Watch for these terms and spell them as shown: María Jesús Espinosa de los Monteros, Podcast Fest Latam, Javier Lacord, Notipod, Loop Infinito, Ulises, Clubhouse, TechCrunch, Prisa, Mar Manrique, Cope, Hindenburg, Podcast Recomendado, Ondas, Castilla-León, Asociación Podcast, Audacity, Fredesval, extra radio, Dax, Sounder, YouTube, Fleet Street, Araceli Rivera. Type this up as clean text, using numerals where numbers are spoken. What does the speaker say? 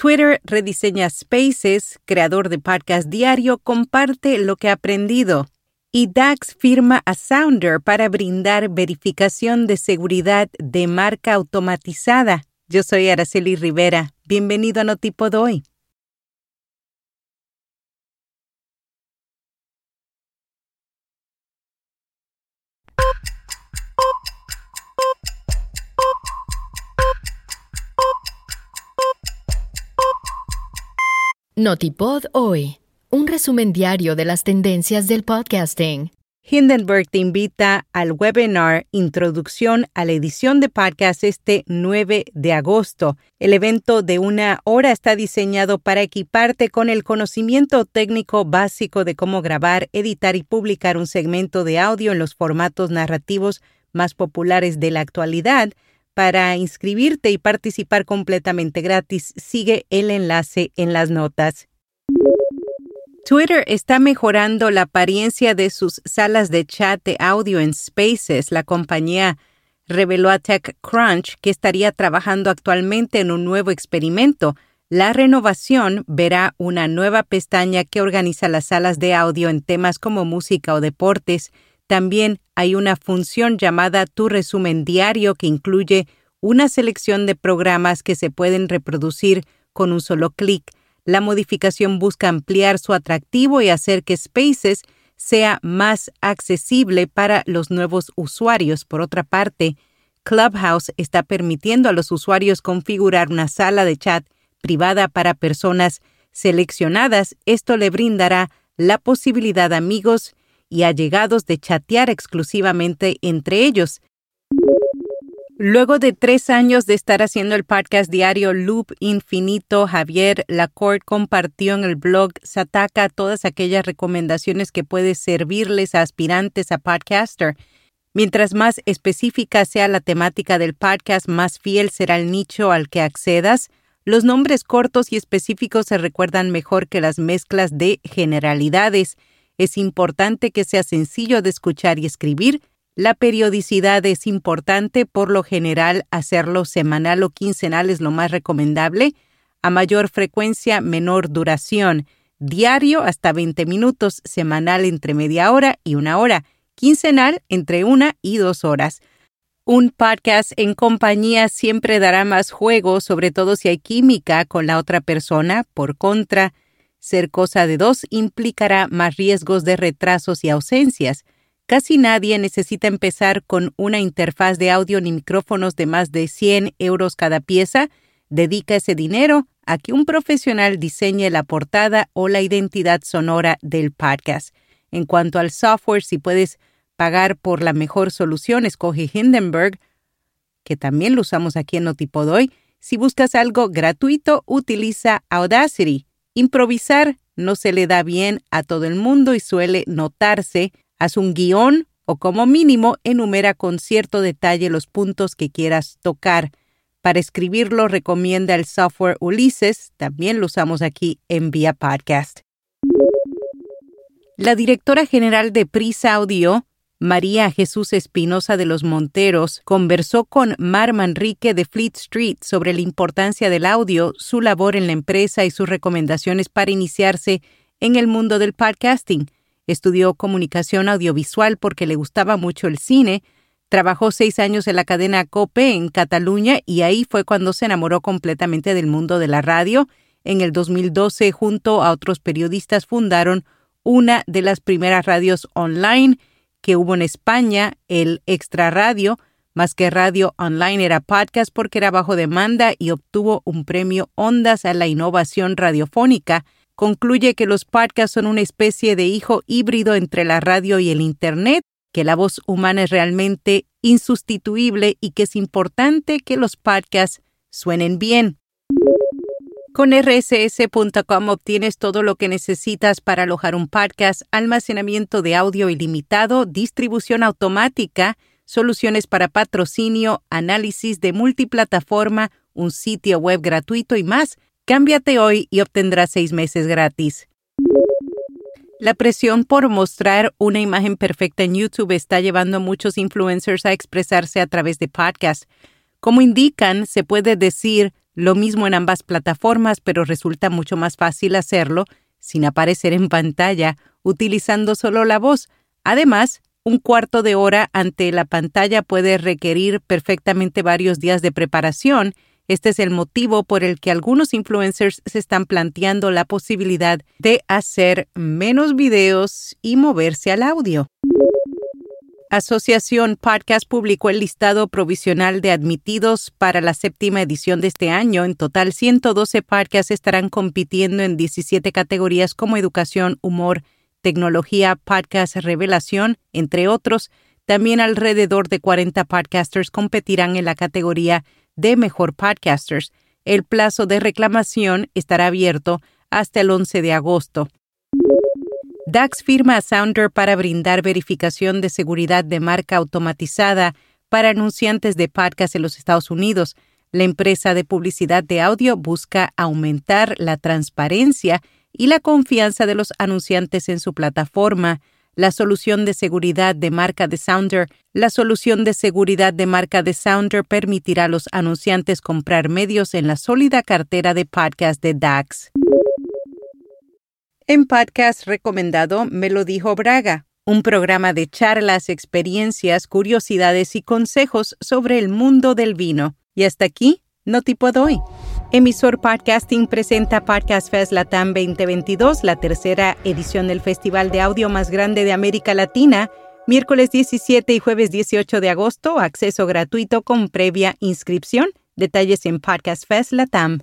Twitter rediseña Spaces, creador de podcast diario, comparte lo que ha aprendido. Y Dax firma a Sounder para brindar verificación de seguridad de marca automatizada. Yo soy Araceli Rivera. Bienvenido a Notipo DOI. Notipod hoy, un resumen diario de las tendencias del podcasting. Hindenburg te invita al webinar Introducción a la edición de podcast este 9 de agosto. El evento de una hora está diseñado para equiparte con el conocimiento técnico básico de cómo grabar, editar y publicar un segmento de audio en los formatos narrativos más populares de la actualidad. Para inscribirte y participar completamente gratis, sigue el enlace en las notas. Twitter está mejorando la apariencia de sus salas de chat de audio en Spaces. La compañía reveló a TechCrunch que estaría trabajando actualmente en un nuevo experimento. La renovación verá una nueva pestaña que organiza las salas de audio en temas como música o deportes. También hay una función llamada Tu Resumen Diario que incluye una selección de programas que se pueden reproducir con un solo clic. La modificación busca ampliar su atractivo y hacer que Spaces sea más accesible para los nuevos usuarios. Por otra parte, Clubhouse está permitiendo a los usuarios configurar una sala de chat privada para personas seleccionadas. Esto le brindará la posibilidad a amigos y allegados de chatear exclusivamente entre ellos. Luego de 3 años de estar haciendo el podcast diario Loop Infinito, Javier Lacord compartió en el blog Sataca todas aquellas recomendaciones que pueden servirles a aspirantes a podcaster. Mientras más específica sea la temática del podcast, más fiel será el nicho al que accedas. Los nombres cortos y específicos se recuerdan mejor que las mezclas de generalidades. Es importante que sea sencillo de escuchar y escribir. La periodicidad es importante. Por lo general, hacerlo semanal o quincenal es lo más recomendable. A mayor frecuencia, menor duración. Diario, hasta 20 minutos. Semanal, entre media hora y 1 hora. Quincenal, entre 1 y 2 horas. Un podcast en compañía siempre dará más juego, sobre todo si hay química con la otra persona. Por contra, ser cosa de dos implicará más riesgos de retrasos y ausencias. Casi nadie necesita empezar con una interfaz de audio ni micrófonos de más de 100 euros cada pieza. Dedica ese dinero a que un profesional diseñe la portada o la identidad sonora del podcast. En cuanto al software, si puedes pagar por la mejor solución, escoge Hindenburg, que también lo usamos aquí en Notipod hoy. Si buscas algo gratuito, utiliza Audacity. Improvisar no se le da bien a todo el mundo y suele notarse. Haz un guión o como mínimo enumera con cierto detalle los puntos que quieras tocar. Para escribirlo recomienda el software Ulises. También lo usamos aquí en Vía Podcast. La directora general de Prisa Audio, María Jesús Espinosa de los Monteros, conversó con Mar Manrique de Fleet Street sobre la importancia del audio, su labor en la empresa y sus recomendaciones para iniciarse en el mundo del podcasting. Estudió comunicación audiovisual porque le gustaba mucho el cine. Trabajó 6 años en la cadena Cope en Cataluña y ahí fue cuando se enamoró completamente del mundo de la radio. En el 2012, junto a otros periodistas, fundaron una de las primeras radios online que hubo en España, el Extra Radio. Más que radio online era podcast porque era bajo demanda y obtuvo un premio Ondas a la innovación radiofónica. Concluye que los podcasts son una especie de hijo híbrido entre la radio y el internet, que la voz humana es realmente insustituible y que es importante que los podcasts suenen bien. Con RSS.com obtienes todo lo que necesitas para alojar un podcast, almacenamiento de audio ilimitado, distribución automática, soluciones para patrocinio, análisis de multiplataforma, un sitio web gratuito y más. Cámbiate hoy y obtendrás 6 meses gratis. La presión por mostrar una imagen perfecta en YouTube está llevando a muchos influencers a expresarse a través de podcasts. Como indican, se puede decir Lo mismo en ambas plataformas, pero resulta mucho más fácil hacerlo sin aparecer en pantalla, utilizando solo la voz. Además, un cuarto de hora ante la pantalla puede requerir perfectamente varios días de preparación. Este es el motivo por el que algunos influencers se están planteando la posibilidad de hacer menos videos y moverse al audio. Asociación Podcast publicó el listado provisional de admitidos para la 7ª edición de este año. En total, 112 podcasts estarán compitiendo en 17 categorías como educación, humor, tecnología, podcast revelación, entre otros. También alrededor de 40 podcasters competirán en la categoría de Mejor Podcasters. El plazo de reclamación estará abierto hasta el 11 de agosto. Dax firma a Sounder para brindar verificación de seguridad de marca automatizada para anunciantes de podcast en los Estados Unidos. La empresa de publicidad de audio busca aumentar la transparencia y la confianza de los anunciantes en su plataforma. La solución de seguridad de marca de Sounder permitirá a los anunciantes comprar medios en la sólida cartera de podcast de Dax. En Podcast Recomendado, me lo dijo Braga, un programa de charlas, experiencias, curiosidades y consejos sobre el mundo del vino. Y hasta aquí, Notipod hoy. Emisor Podcasting presenta Podcast Fest Latam 2022, la tercera edición del festival de audio más grande de América Latina, miércoles 17 y jueves 18 de agosto, acceso gratuito con previa inscripción. Detalles en Podcast Fest Latam.